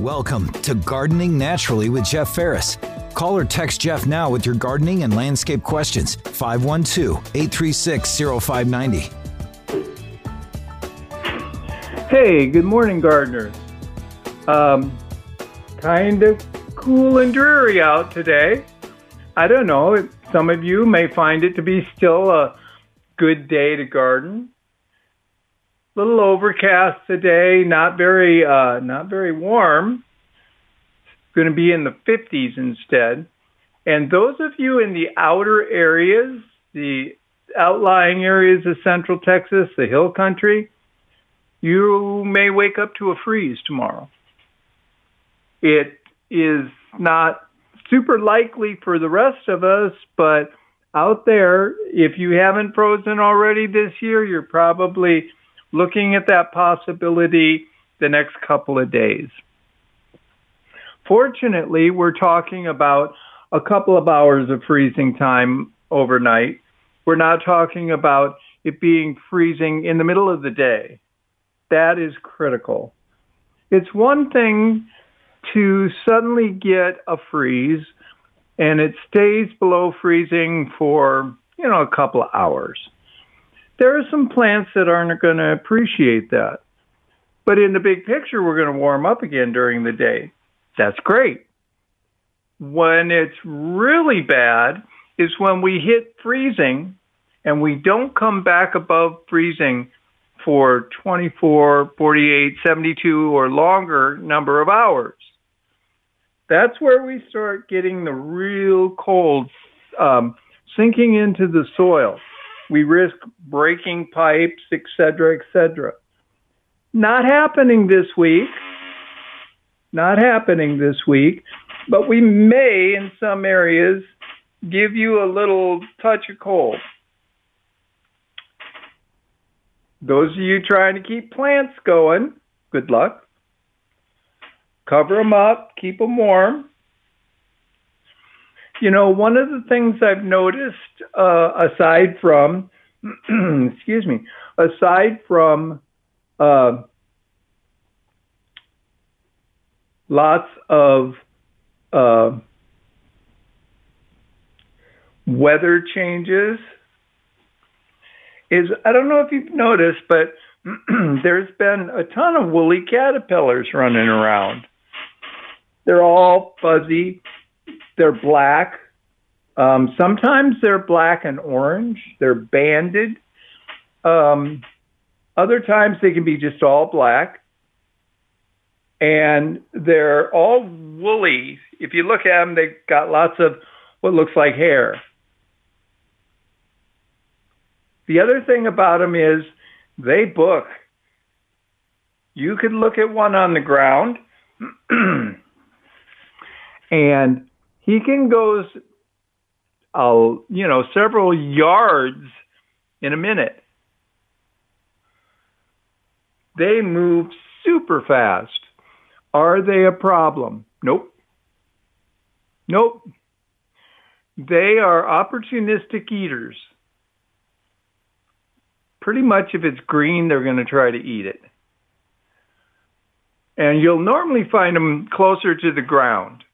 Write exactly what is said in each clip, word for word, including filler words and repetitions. Welcome to Gardening Naturally with Jeff Ferris. Call or text Jeff now with your gardening and landscape questions, five one two, eight three six, zero five nine zero. Hey, good morning, gardeners. Um, kind of cool and dreary out today. I don't know, some of you may find it to be still a good day to garden. A little overcast today, not very, uh, not very warm. It's going to be in the fifties instead. And those of you in the outer areas, the outlying areas of Central Texas, the hill country, you may wake up to a freeze tomorrow. It is not super likely for the rest of us, but out there, if you haven't frozen already this year, you're probably looking at that possibility the next couple of days. Fortunately, we're talking about a couple of hours of freezing time overnight. We're not talking about it being freezing in the middle of the day. That is critical. It's one thing to suddenly get a freeze and it stays below freezing for, you know, a couple of hours. There are some plants that aren't going to appreciate that. But in the big picture, we're going to warm up again during the day. That's great. When it's really bad is when we hit freezing and we don't come back above freezing for twenty-four, forty-eight, seventy-two or longer number of hours. That's where we start getting the real cold um, sinking into the soil. We risk breaking pipes, et cetera, et cetera. Not happening this week. Not happening this week. But we may, in some areas, give you a little touch of cold. Those of you trying to keep plants going, good luck. Cover them up. Keep them warm. You know, one of the things I've noticed, uh, aside from, excuse me, aside from uh, lots of uh, weather changes, is I don't know if you've noticed, but there's been a ton of woolly caterpillars running around. They're all fuzzy. They're black. Um, sometimes they're black and orange. They're banded. Um, other times they can be just all black. And they're all woolly. If you look at them, they've got lots of what looks like hair. The other thing about them is they book. You could look at one on the ground and he can goes, uh, you know, several yards in a minute. They move super fast. Are they a problem? Nope. Nope. They are opportunistic eaters. Pretty much if it's green, they're going to try to eat it. And you'll normally find them closer to the ground.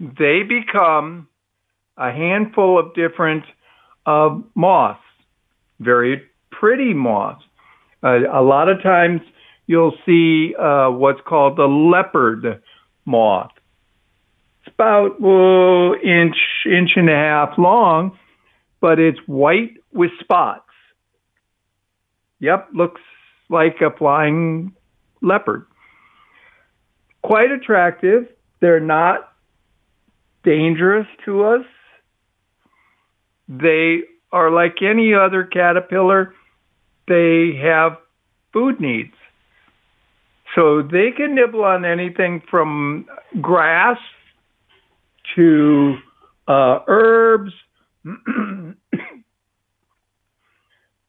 They become a handful of different uh, moths, very pretty moths. Uh, a lot of times you'll see uh, what's called the leopard moth. It's about oh, inch, inch and a half long, but it's white with spots. Yep, looks like a flying leopard. Quite attractive. They're not dangerous to us. They are like any other caterpillar. They have food needs. So they can nibble on anything from grass to uh, herbs,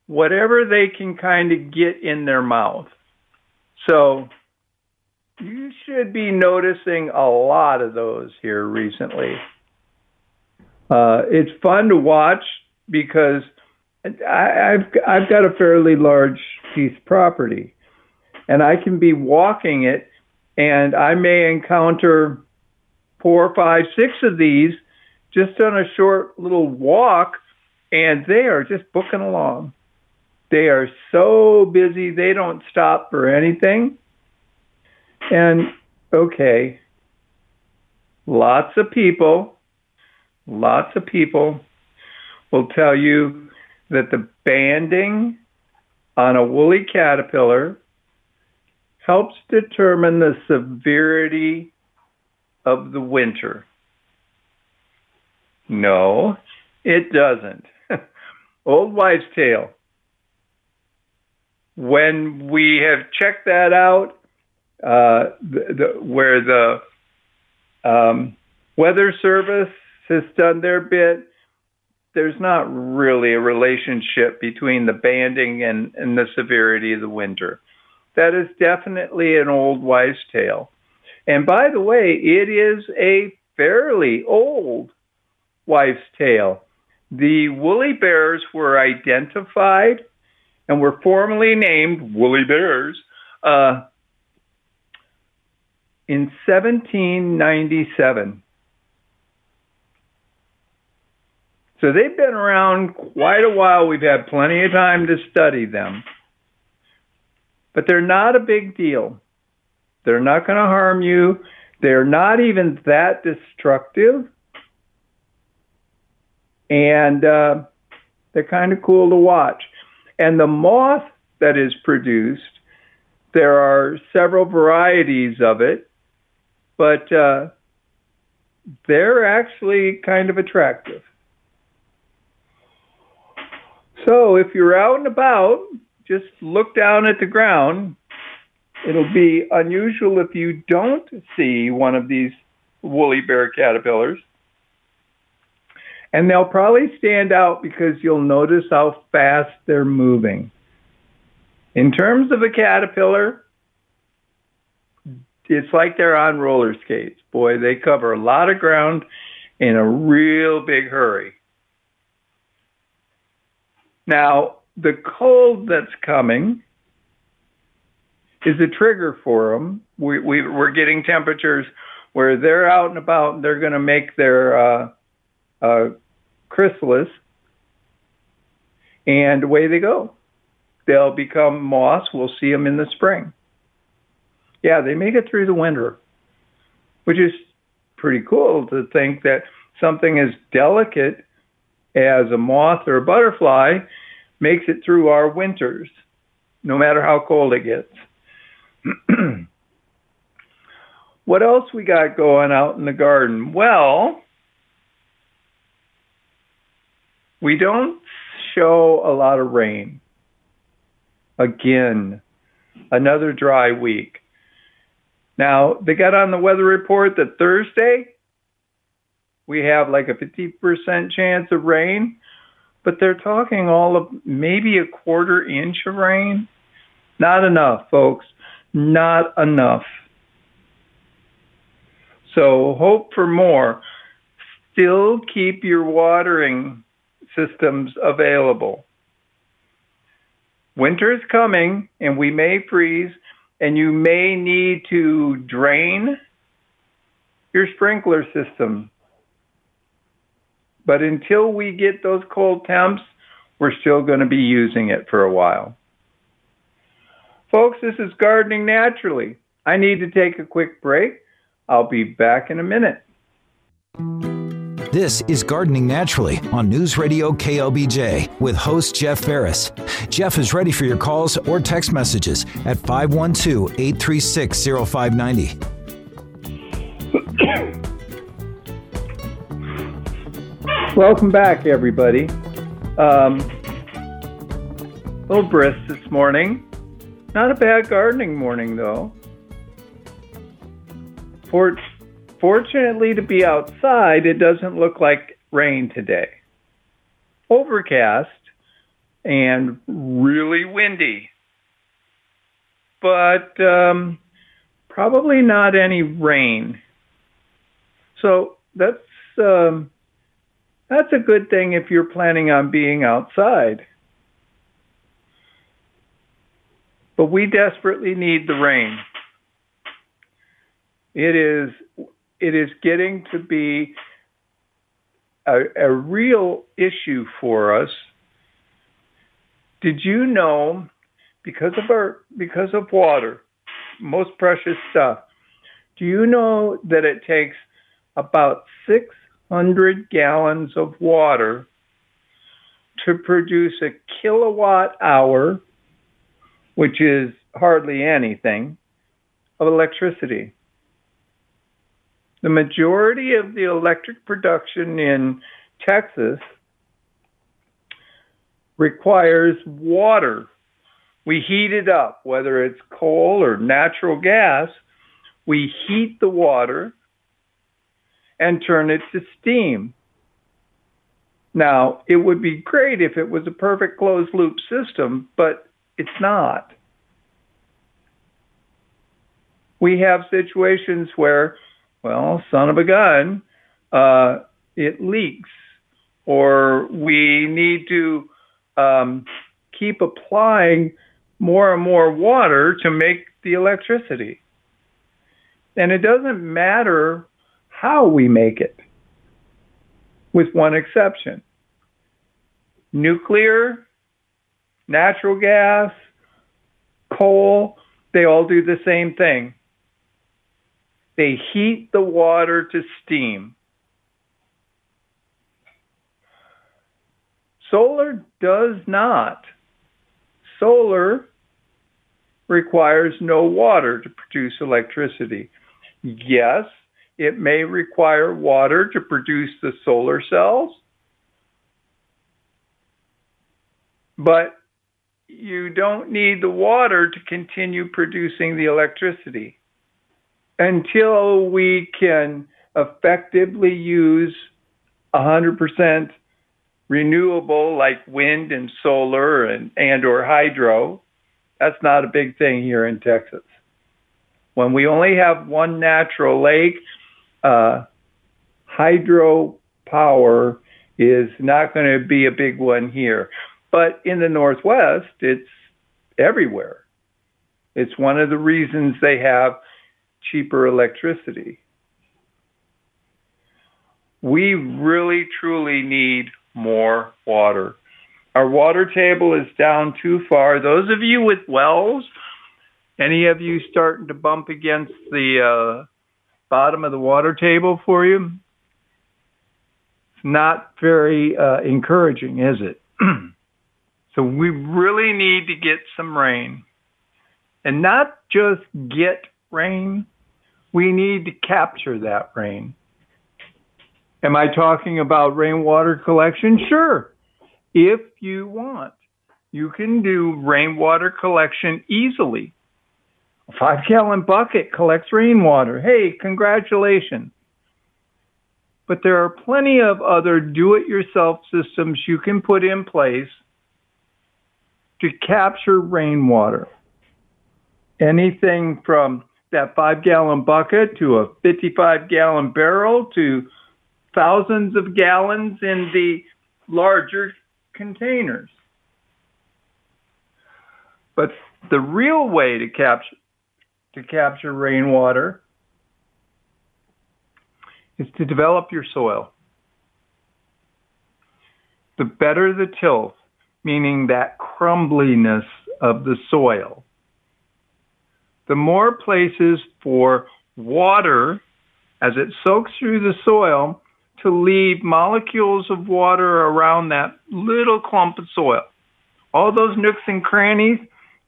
whatever they can kind of get in their mouth. So you should be noticing a lot of those here recently. Uh, it's fun to watch because I, I've I've got a fairly large piece of property, and I can be walking it and I may encounter four, five, six of these just on a short little walk, and they are just booking along. They are so busy, they don't stop for anything. And, okay, lots of people, lots of people will tell you that the banding on a woolly caterpillar helps determine the severity of the winter. No, it doesn't. Old wives' tale. When we have checked that out, uh, the, the, where the um, Weather Service has done their bit, there's not really a relationship between the banding and, and the severity of the winter. That is definitely an old wives' tale. And by the way, it is a fairly old wives' tale. The woolly bears were identified and were formally named woolly bears uh, in seventeen ninety-seven. So they've been around quite a while. We've had plenty of time to study them. But they're not a big deal. They're not going to harm you. They're not even that destructive. And uh, they're kind of cool to watch. And the moth that is produced, there are several varieties of it, but uh, they're actually kind of attractive. So if you're out and about, just look down at the ground. It'll be unusual if you don't see one of these woolly bear caterpillars. And they'll probably stand out because you'll notice how fast they're moving. In terms of a caterpillar, it's like they're on roller skates. Boy, they cover a lot of ground in a real big hurry. Now, the cold that's coming is a trigger for them. We, we, we're getting temperatures where they're out and about and they're going to make their uh, uh, chrysalis, and away they go. They'll become moths. We'll see them in the spring. Yeah, they make it through the winter, which is pretty cool to think that something as delicate as a moth or a butterfly makes it through our winters, no matter how cold it gets. What else we got going out in the garden? Well, we don't show a lot of rain. Again, another dry week. Now, they got on the weather report that Thursday, we have like a fifty percent chance of rain, but they're talking all of maybe a quarter inch of rain. Not enough, folks. Not enough. So hope for more. Still keep your watering systems available. Winter's coming, and we may freeze, and you may need to drain your sprinkler system. But until we get those cold temps, we're still going to be using it for a while. Folks, this is Gardening Naturally. I need to take a quick break. I'll be back in a minute. This is Gardening Naturally on News Radio K L B J with host Jeff Ferris. Jeff is ready for your calls or text messages at five one two, eight three six, zero five nine zero. Welcome back, everybody. Um, a little brisk this morning. Not a bad gardening morning, though. For Fortunately, to be outside, it doesn't look like rain today. Overcast and really windy, but um, probably not any rain. So that's um, that's a good thing if you're planning on being outside. But we desperately need the rain. It is it is getting to be a, a real issue for us. Did you know, because of our because of water, most precious stuff, do you know that it takes about six hundred gallons of water to produce a kilowatt hour, which is hardly anything, of electricity? The majority of the electric production in Texas requires water. We heat it up, whether it's coal or natural gas. We heat the water and turn it to steam. Now, it would be great if it was a perfect closed-loop system, but it's not. We have situations where, well, son of a gun, uh, it leaks, or we need to um, keep applying more and more water to make the electricity. And it doesn't matter how we make it, with one exception. Nuclear, natural gas, coal, they all do the same thing. They heat the water to steam. Solar does not. Solar requires no water to produce electricity. Yes, it may require water to produce the solar cells, but you don't need the water to continue producing the electricity until we can effectively use one hundred percent renewable, like wind and solar and, and or hydro. That's not a big thing here in Texas. When we only have one natural lake, uh, hydropower is not going to be a big one here. But in the Northwest, it's everywhere. It's one of the reasons they have cheaper electricity. We really, truly need more water. Our water table is down too far. Those of you with wells, any of you starting to bump against the uh, bottom of the water table for you? It's not very uh, encouraging, is it? So we really need to get some rain. And not just get rain, we need to capture that rain. Am I talking about rainwater collection? Sure. If you want, you can do rainwater collection easily. A five-gallon bucket collects rainwater. Hey, congratulations. But there are plenty of other do-it-yourself systems you can put in place to capture rainwater. Anything from that five-gallon bucket to a fifty-five-gallon barrel to thousands of gallons in the larger containers. But the real way to capture to capture rainwater is to develop your soil. The better the tilth, meaning that crumbliness of the soil, the more places for water, as it soaks through the soil, to leave molecules of water around that little clump of soil. All those nooks and crannies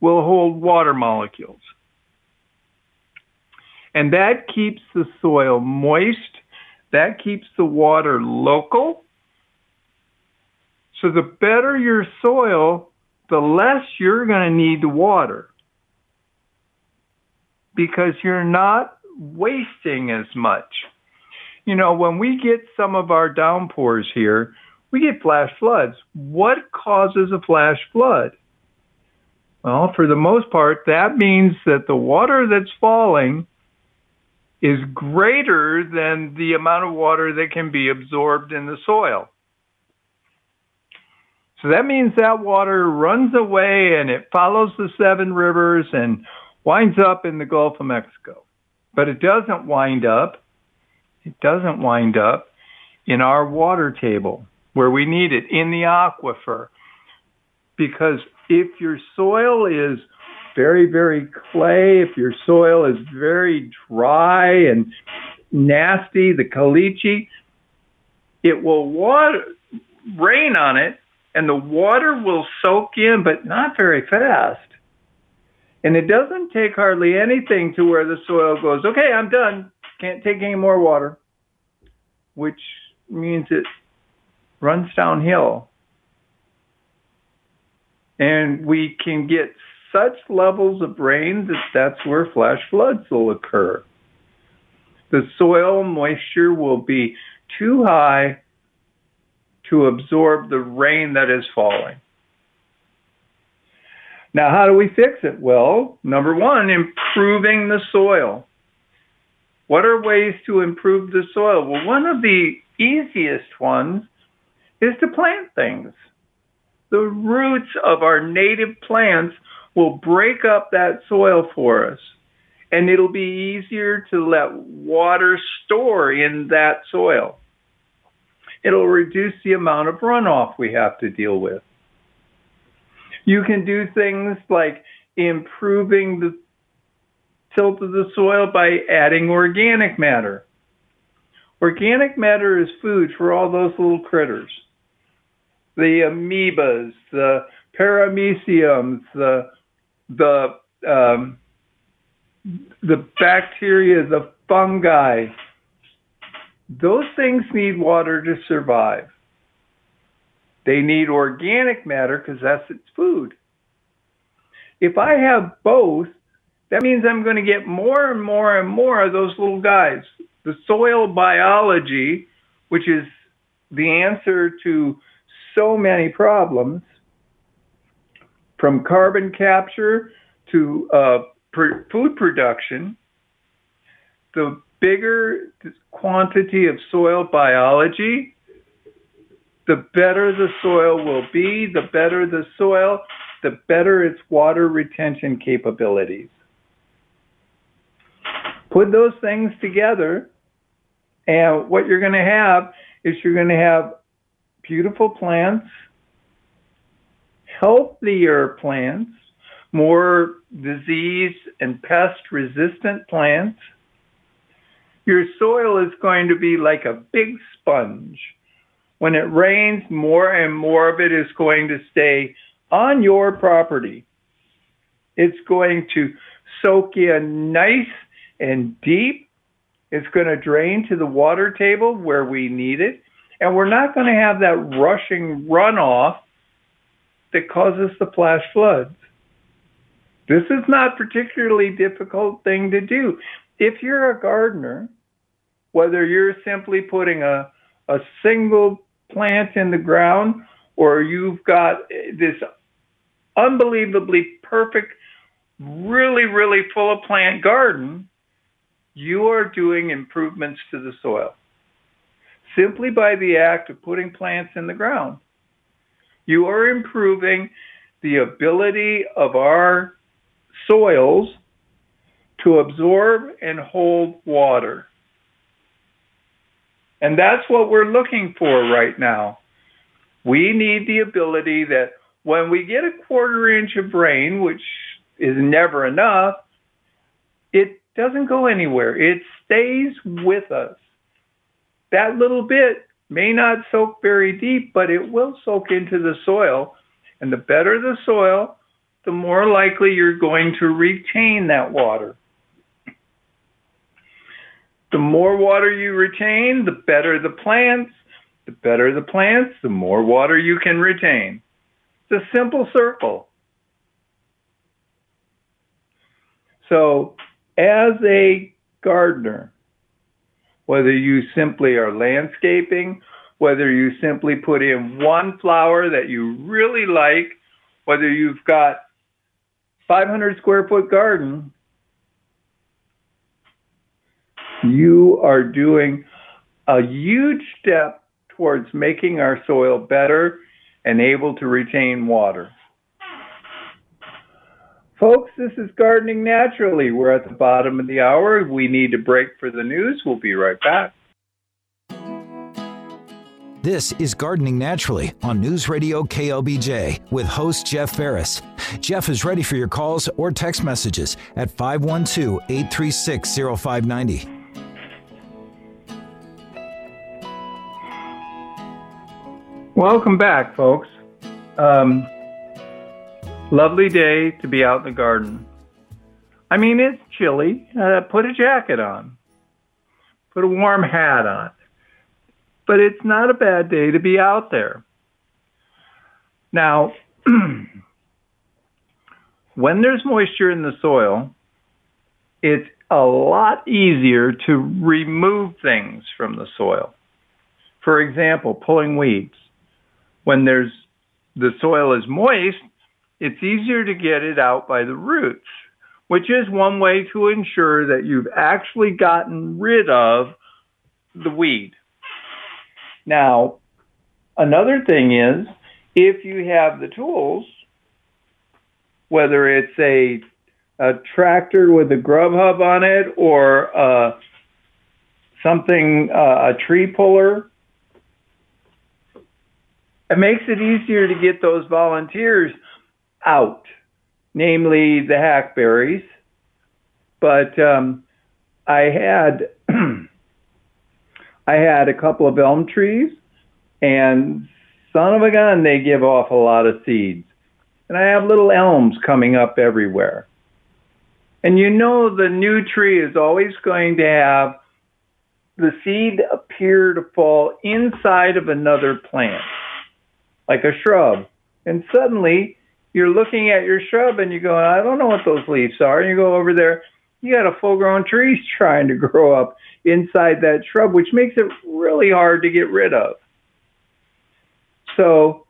will hold water molecules. And that keeps the soil moist. That keeps the water local. So the better your soil, the less you're going to need the water, because you're not wasting as much. You know, when we get some of our downpours here, we get flash floods. What causes a flash flood? Well, for the most part, that means that the water that's falling is greater than the amount of water that can be absorbed in the soil. So that means that water runs away and it follows the seven rivers and winds up in the Gulf of Mexico. But it doesn't wind up, it doesn't wind up in our water table where we need it, in the aquifer. Because if your soil is very, very clay, if your soil is very dry and nasty, the caliche, it will water, rain on it, and the water will soak in, but not very fast. And it doesn't take hardly anything to where the soil goes, okay, I'm done, can't take any more water, which means it runs downhill. And we can get such levels of rain that that's where flash floods will occur. The soil moisture will be too high to absorb the rain that is falling. Now, how do we fix it? Well, number one, improving the soil. What are ways to improve the soil? Well, one of the easiest ones is to plant things. The roots of our native plants will break up that soil for us, and it'll be easier to let water store in that soil. It'll reduce the amount of runoff we have to deal with. You can do things like improving the silt of the soil by adding organic matter. Organic matter is food for all those little critters. The amoebas, the parameciums, the, the, um, the bacteria, the fungi. Those things need water to survive. They need organic matter because that's its food. If I have both, that means I'm going to get more and more and more of those little guys. The soil biology, which is the answer to so many problems, from carbon capture to uh, pr- food production, the bigger quantity of soil biology, the better the soil will be, the better the soil, the better its water retention capabilities. Put those things together, and what you're going to have is you're going to have beautiful plants, healthier plants, more disease and pest-resistant plants. Your soil is going to be like a big sponge. When it rains, more and more of it is going to stay on your property. It's going to soak in nice and deep. It's going to drain to the water table where we need it. And we're not going to have that rushing runoff that causes the flash floods. This is not a particularly difficult thing to do. If you're a gardener, whether you're simply putting a, a single plant in the ground, or you've got this unbelievably perfect, really, really full of plant garden, you are doing improvements to the soil simply by the act of putting plants in the ground. You are improving the ability of our soils to absorb and hold water. And that's what we're looking for right now. We need the ability that when we get a quarter inch of rain, which is never enough, it doesn't go anywhere. It stays with us. That little bit may not soak very deep, but it will soak into the soil. And the better the soil, the more likely you're going to retain that water. The more water you retain, the better the plants. The better the plants, the more water you can retain. It's a simple circle. So as a gardener, whether you simply are landscaping, whether you simply put in one flower that you really like, whether you've got five hundred square foot garden, you are doing a huge step towards making our soil better and able to retain water. Folks, this is Gardening Naturally. We're at the bottom of the hour. We need a break for the news. We'll be right back. This is Gardening Naturally on News Radio K L B J with host Jeff Ferris. Jeff is ready for your calls or text messages at five one two, eight three six, zero five nine zero. Welcome back, folks. Um, lovely day to be out in the garden. I mean, it's chilly. Uh, put a jacket on. Put a warm hat on. But it's not a bad day to be out there. Now, when there's moisture in the soil, it's a lot easier to remove things from the soil. For example, pulling weeds. When there's the soil is moist, it's easier to get it out by the roots, which is one way to ensure that you've actually gotten rid of the weed. Now, another thing is, if you have the tools, whether it's a, a tractor with a grub hub on it or uh, something, uh, a tree puller, it makes it easier to get those volunteers out, namely the hackberries. But um, I had... I had a couple of elm trees, and son of a gun, they give off a lot of seeds. And I have little elms coming up everywhere. And you know the new tree is always going to have the seed appear to fall inside of another plant, like a shrub. And suddenly, you're looking at your shrub, and you go, I don't know what those leaves are. And you go over there. You got a full-grown tree trying to grow up inside that shrub, which makes it really hard to get rid of. So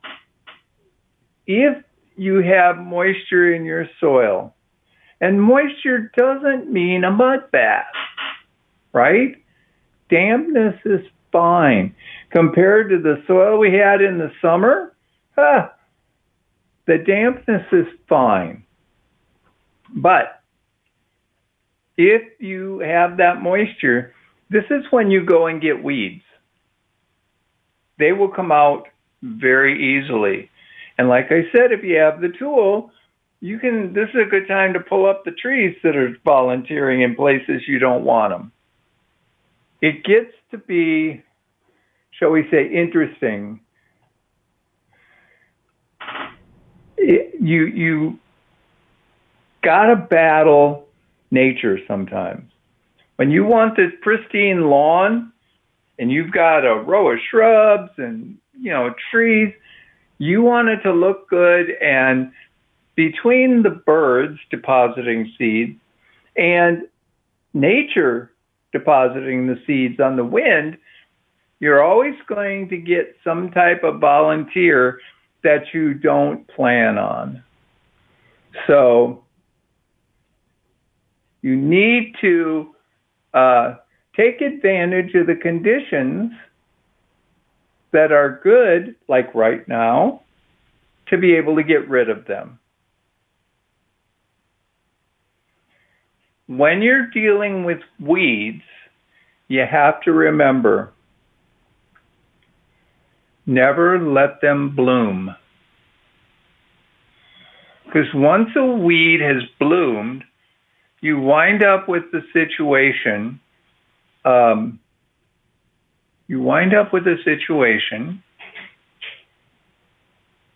if you have moisture in your soil, and moisture doesn't mean a mud bath, right? Dampness is fine. Compared to the soil we had in the summer, huh, the dampness is fine. But if you have that moisture, this is when you go and get weeds. They will come out very easily. And like I said, if you have the tool, you can. This is a good time to pull up the trees that are volunteering in places you don't want them. It gets to be, shall we say, interesting. It, you you got to battle nature sometimes. When you want this pristine lawn and you've got a row of shrubs and, you know, trees, you want it to look good. And between the birds depositing seeds and nature depositing the seeds on the wind, you're always going to get some type of volunteer that you don't plan on. So you need to uh, take advantage of the conditions that are good, like right now, to be able to get rid of them. When you're dealing with weeds, you have to remember, never let them bloom. Because once a weed has bloomed, you wind up with the situation, um, you wind up with a situation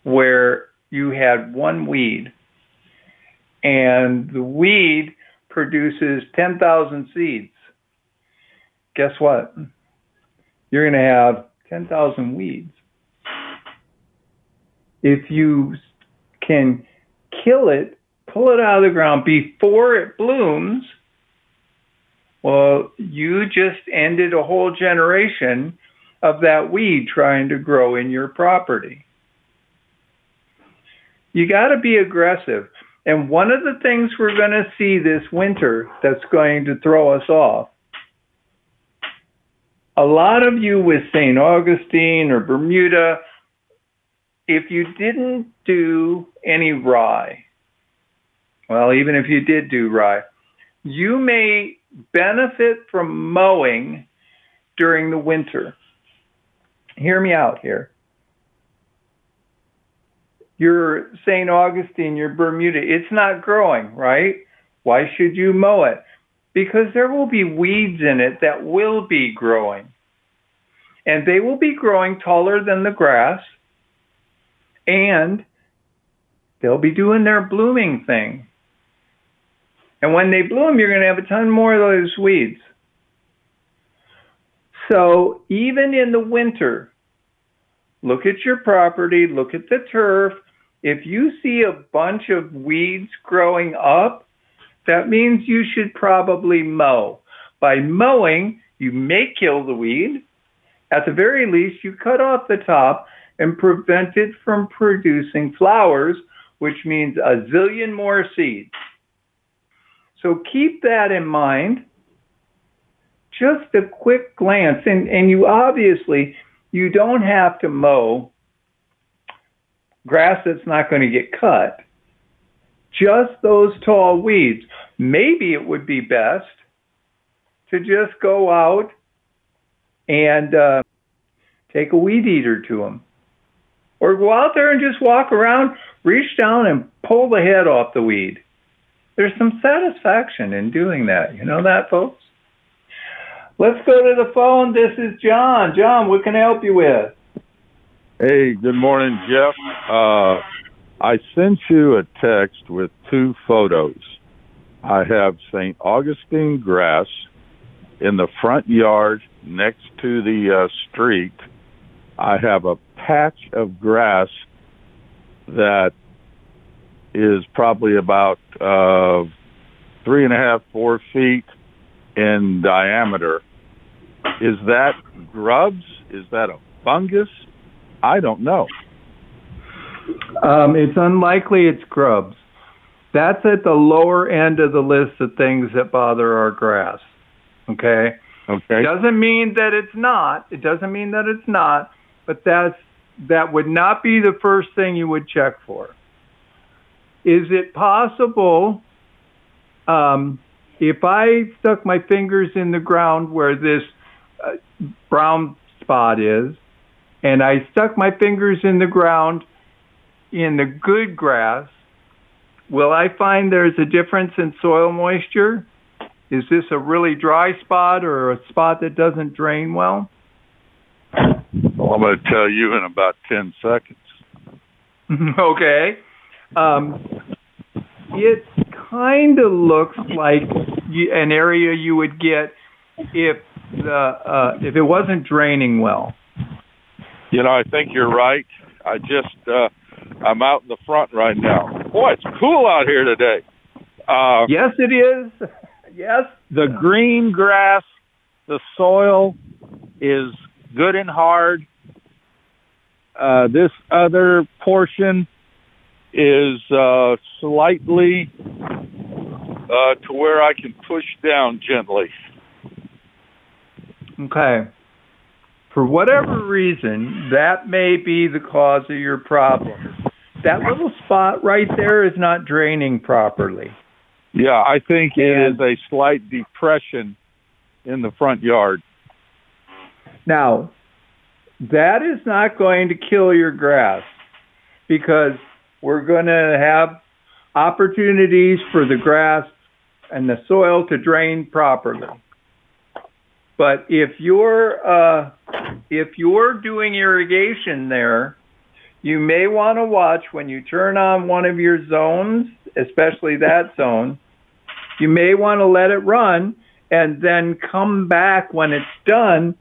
where you had one weed, and the weed produces ten thousand seeds. Guess what? You're going to have ten thousand weeds. If you can kill it, pull it out of the ground before it blooms, well, you just ended a whole generation of that weed trying to grow in your property. You got to be aggressive. And one of the things we're going to see this winter that's going to throw us off, a lot of you with Saint Augustine or Bermuda, if you didn't do any rye, well, even if you did do rye, you may benefit from mowing during the winter. Hear me out here. Your Saint Augustine, your Bermuda, it's not growing, right? Why should you mow it? Because there will be weeds in it that will be growing. And they will be growing taller than the grass. And they'll be doing their blooming thing. And when they bloom, you're going to have a ton more of those weeds. So even in the winter, look at your property, look at the turf. If you see a bunch of weeds growing up, that means you should probably mow. By mowing, you may kill the weed. At the very least, you cut off the top and prevent it from producing flowers, which means a zillion more seeds. So keep that in mind. Just a quick glance, and, and you obviously... you don't have to mow grass that's not going to get cut, just those tall weeds. Maybe it would be best to just go out and uh, take a weed eater to them. Or go out there and just walk around, reach down and pull the head off the weed. There's some satisfaction in doing that. You know that, folks? Let's go to the phone. This is John. John, what can I help you with? Hey, good morning, Jeff. Uh, I sent you a text with two photos. I have Saint Augustine grass in the front yard next to the uh, street. I have a patch of grass that is probably about uh, three and a half, four feet in diameter. Is that grubs? Is that a fungus? I don't know. Um, it's unlikely it's grubs. That's at the lower end of the list of things that bother our grass. Okay? Okay. It doesn't mean that it's not. It doesn't mean that it's not, but that's, that would not be the first thing you would check for. Is it possible... Um, if I stuck my fingers in the ground where this uh, brown spot is, and I stuck my fingers in the ground in the good grass, will I find there's a difference in soil moisture? Is this a really dry spot or a spot that doesn't drain well? Well, I'm going to tell you in about ten seconds. Okay. Um, it kind of looks like an area you would get if the uh, if it wasn't draining well. You know, I think you're right. I just uh, I'm out in the front right now. Boy, it's cool out here today. Uh, yes, it is. Yes, the green grass, the soil is good and hard. Uh, this other portion is uh, slightly uh, to where I can push down gently. Okay. For whatever reason, that may be the cause of your problem. That little spot right there is not draining properly. Yeah, I think and it is a slight depression in the front yard. Now, that is not going to kill your grass because we're going to have opportunities for the grass and the soil to drain properly. But if you're uh, if you're doing irrigation there, you may want to watch when you turn on one of your zones, especially that zone. You may want to let it run and then come back when it's done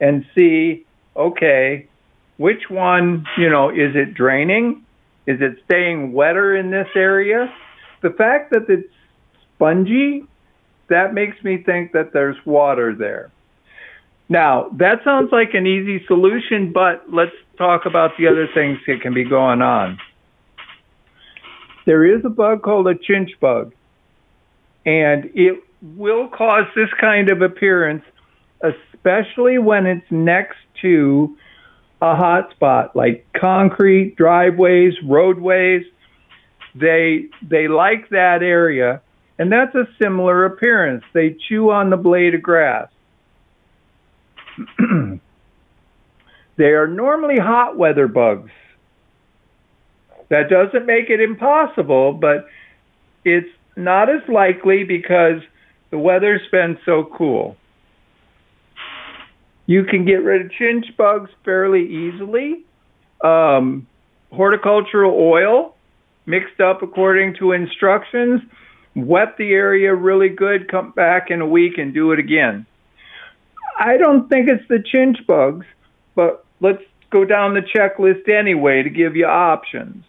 and see, okay, which one, you know, is it draining? Is it staying wetter in this area? The fact that it's spongy, that makes me think that there's water there. Now, that sounds like an easy solution, but let's talk about the other things that can be going on. There is a bug called a chinch bug, and it will cause this kind of appearance, especially when it's next to a hot spot like concrete, driveways, roadways. They they like that area, and that's a similar appearance. They chew on the blade of grass. They are normally hot weather bugs. That doesn't make it impossible, but it's not as likely because the weather's been so cool. You can get rid of chinch bugs fairly easily. Um, horticultural oil mixed up according to instructions. Wet the area really good. Come back in a week and do it again. I don't think it's the chinch bugs, but let's go down the checklist anyway to give you options.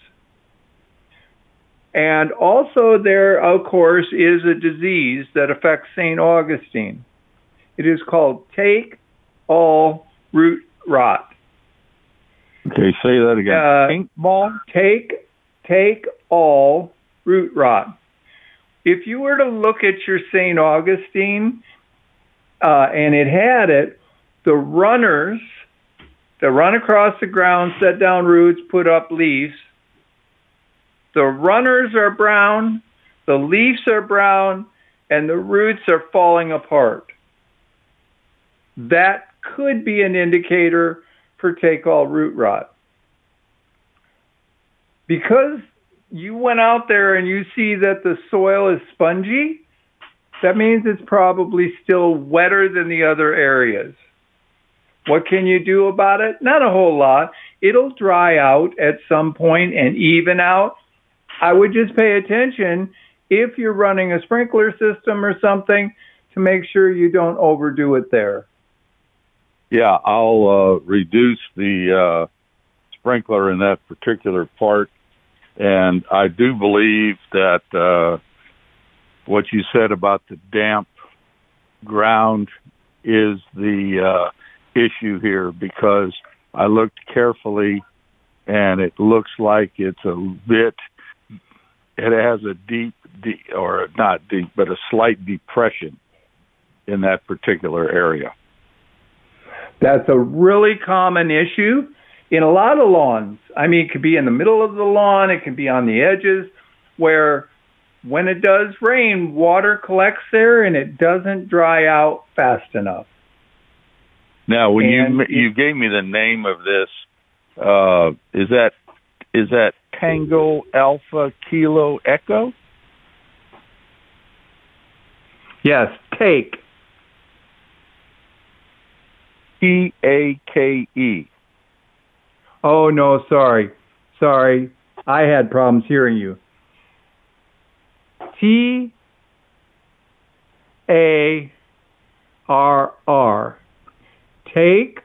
And also there, of course, is a disease that affects Saint Augustine. It is called take-all root rot. Okay, say that again. Uh, Pink ball? Take, take all root rot. If you were to look at your Saint Augustine, uh, and it had it, the runners that run across the ground, set down roots, put up leaves. The runners are brown, the leaves are brown, and the roots are falling apart. That could be an indicator for take-all root rot. Because you went out there and you see that the soil is spongy, that means it's probably still wetter than the other areas. What can you do about it? Not a whole lot. It'll dry out at some point and even out. I would just pay attention if you're running a sprinkler system or something to make sure you don't overdo it there. Yeah, I'll uh, reduce the uh, sprinkler in that particular part. And I do believe that uh, what you said about the damp ground is the uh, issue here, because I looked carefully and it looks like it's a bit, it has a deep, deep or not deep, but a slight depression in that particular area. That's a really common issue in a lot of lawns. I mean, it could be in the middle of the lawn. It can be on the edges where when it does rain, water collects there and it doesn't dry out fast enough. Now, when and you you gave me the name of this, uh, is that is that Tango Alpha Kilo Echo? Yes, take. T A K E. Oh, no, sorry. Sorry. I had problems hearing you. T A R R. Take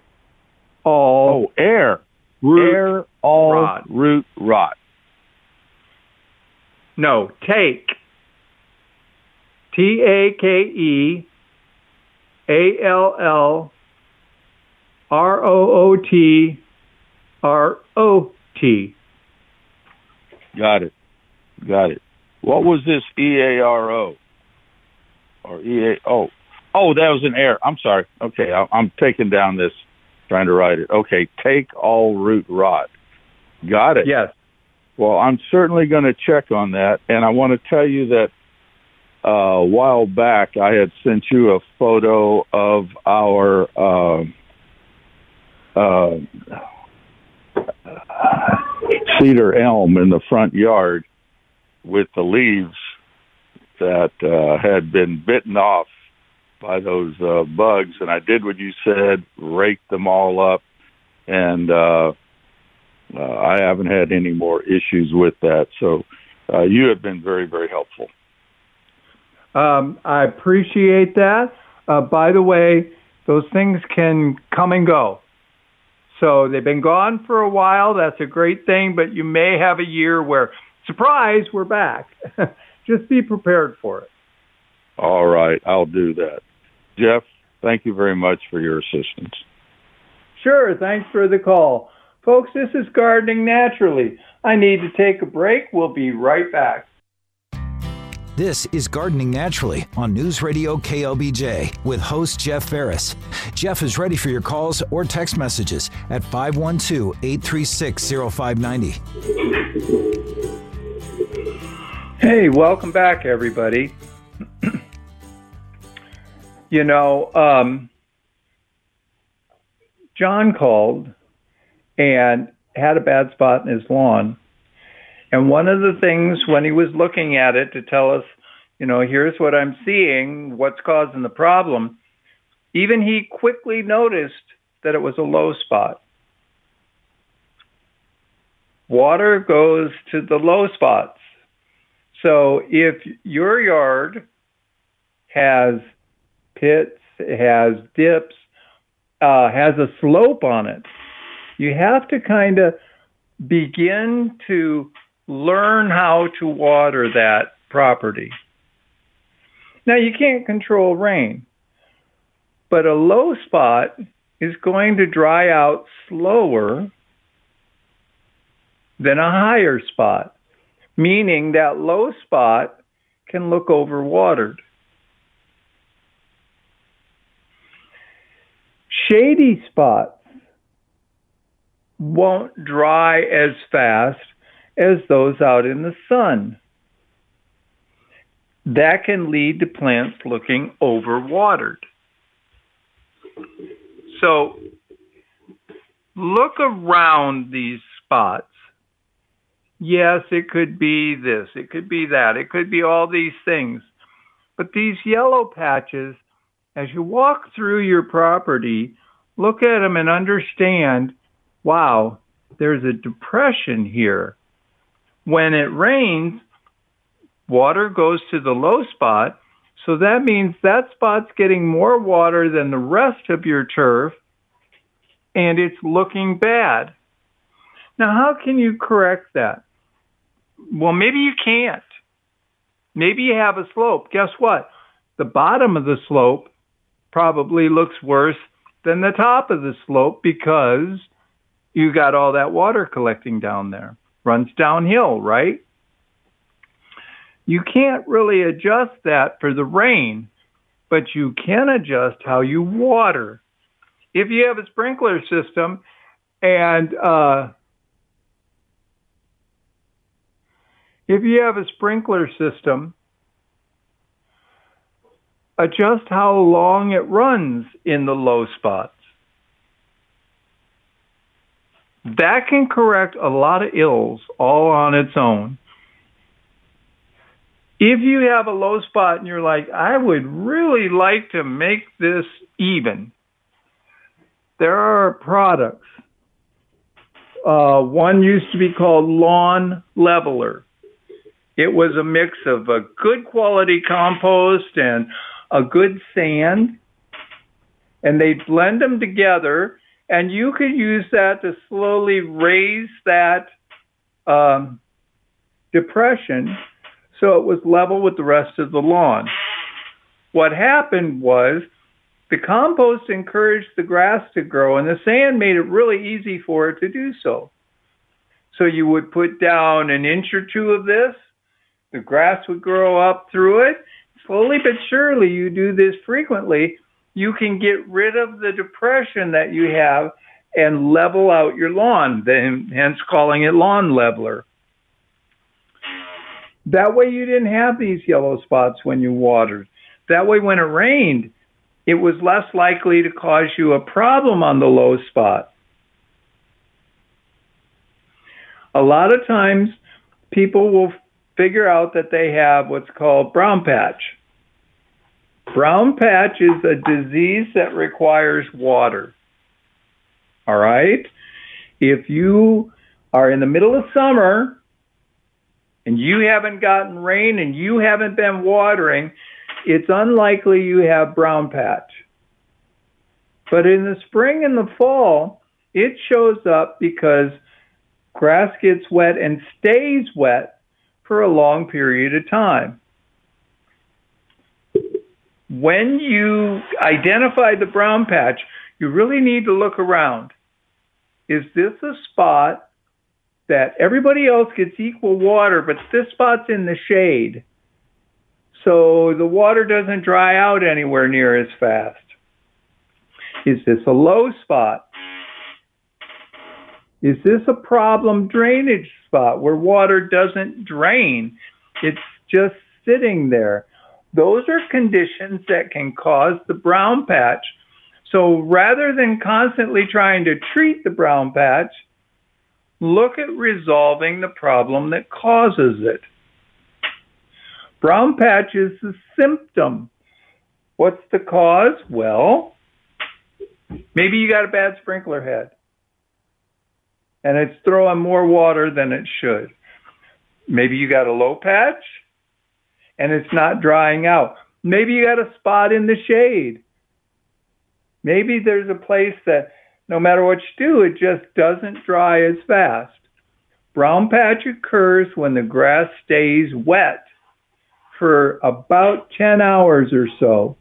all. Oh, air. Root air all rot. Root rot. No, take. T A K E A L L. R O O T R O T. Got it. Got it. What was this E A R O? Or E A O? Oh, that was an error. I'm sorry. Okay, I'm taking down this, trying to write it. Okay, take all root rot. Got it. Yes. Well, I'm certainly going to check on that, and I want to tell you that uh, a while back I had sent you a photo of our... Uh, Uh, cedar elm in the front yard with the leaves that uh, had been bitten off by those uh, bugs. And I did what you said, raked them all up, and uh, uh, I haven't had any more issues with that. So uh, you have been very, very helpful. Um, I appreciate that. Uh, by the way, those things can come and go. So they've been gone for a while. That's a great thing, but you may have a year where, surprise, we're back. Just be prepared for it. All right, I'll do that. Jeff, thank you very much for your assistance. Sure, thanks for the call. Folks, this is Gardening Naturally. I need to take a break. We'll be right back. This is Gardening Naturally on News Radio K L B J with host Jeff Ferris. Jeff is ready for your calls or text messages at five one two, eight three six, zero five nine zero. Hey, welcome back, everybody. You know, um, John called and had a bad spot in his lawn. And one of the things when he was looking at it to tell us, you know, here's what I'm seeing, what's causing the problem, even he quickly noticed that it was a low spot. Water goes to the low spots. So if your yard has pits, it has dips, uh, has a slope on it, you have to kind of begin to learn how to water that property. Now, you can't control rain, but a low spot is going to dry out slower than a higher spot, meaning that low spot can look overwatered. Shady spots won't dry as fast as those out in the sun. That can lead to plants looking overwatered. So look around these spots. Yes, it could be this, it could be that, it could be all these things. But these yellow patches, as you walk through your property, look at them and understand, wow, there's a depression here. When it rains, water goes to the low spot, so that means that spot's getting more water than the rest of your turf, and it's looking bad. Now, how can you correct that? Well, maybe you can't. Maybe you have a slope. Guess what? The bottom of the slope probably looks worse than the top of the slope because you got all that water collecting down there. Runs downhill, right? You can't really adjust that for the rain, but you can adjust how you water. If you have a sprinkler system and uh, If you have a sprinkler system, adjust how long it runs in the low spots. That can correct a lot of ills all on its own. If you have a low spot and you're like, I would really like to make this even, there are products. Uh, one used to be called Lawn Leveler. It was a mix of a good quality compost and a good sand, and they'd blend them together, and you could use that to slowly raise that um, depression so it was level with the rest of the lawn. What happened was the compost encouraged the grass to grow, and the sand made it really easy for it to do so. So you would put down an inch or two of this, the grass would grow up through it. Slowly but surely, you do this frequently, you can get rid of the depression that you have and level out your lawn, then hence calling it Lawn Leveler. That way you didn't have these yellow spots when you watered. That way when it rained, it was less likely to cause you a problem on the low spot. A lot of times, people will figure out that they have what's called brown patch. Brown patch is a disease that requires water. All right? If you are in the middle of summer and you haven't gotten rain and you haven't been watering, it's unlikely you have brown patch. But in the spring and the fall, it shows up because grass gets wet and stays wet for a long period of time. When you identify the brown patch, you really need to look around. Is this a spot that everybody else gets equal water, but this spot's in the shade, so the water doesn't dry out anywhere near as fast? Is this a low spot? Is this a problem drainage spot where water doesn't drain It's just sitting there. Those are conditions that can cause the brown patch. So rather than constantly trying to treat the brown patch, look at resolving the problem that causes it. Brown patch is the symptom. What's the cause? Well, maybe you got a bad sprinkler head and it's throwing more water than it should. Maybe you got a low patch and it's not drying out. Maybe you got a spot in the shade. Maybe there's a place that no matter what you do, it just doesn't dry as fast. Brown patch occurs when the grass stays wet for about ten hours or so.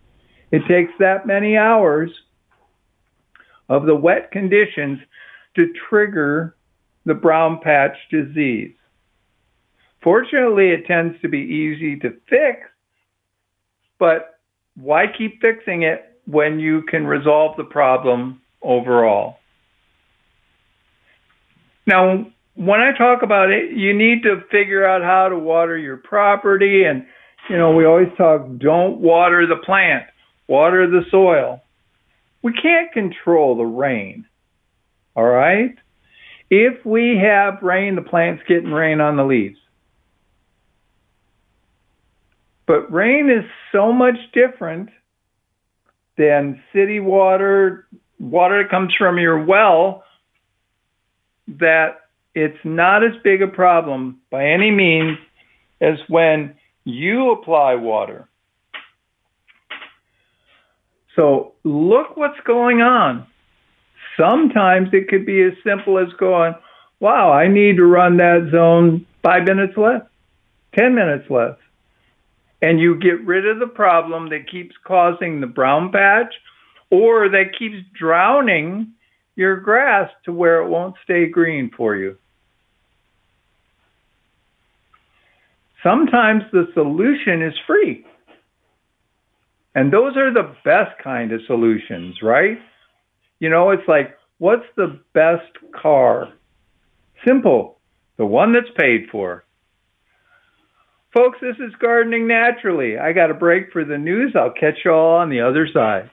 It takes that many hours of the wet conditions to trigger the brown patch disease. Fortunately, it tends to be easy to fix, but why keep fixing it when you can resolve the problem overall? Now, when I talk about it, you need to figure out how to water your property. And, you know, we always talk, don't water the plant, water the soil. We can't control the rain, all right? If we have rain, the plant's getting rain on the leaves. But rain is so much different than city water, water that comes from your well, that it's not as big a problem by any means as when you apply water. So look what's going on. Sometimes it could be as simple as going, wow, I need to run that zone five minutes less, ten minutes less. And you get rid of the problem that keeps causing the brown patch or that keeps drowning your grass to where it won't stay green for you. Sometimes the solution is free. And those are the best kind of solutions, right? You know, it's like, what's the best car? Simple, the one that's paid for. Folks, this is Gardening Naturally. I got a break for the news. I'll catch you all on the other side.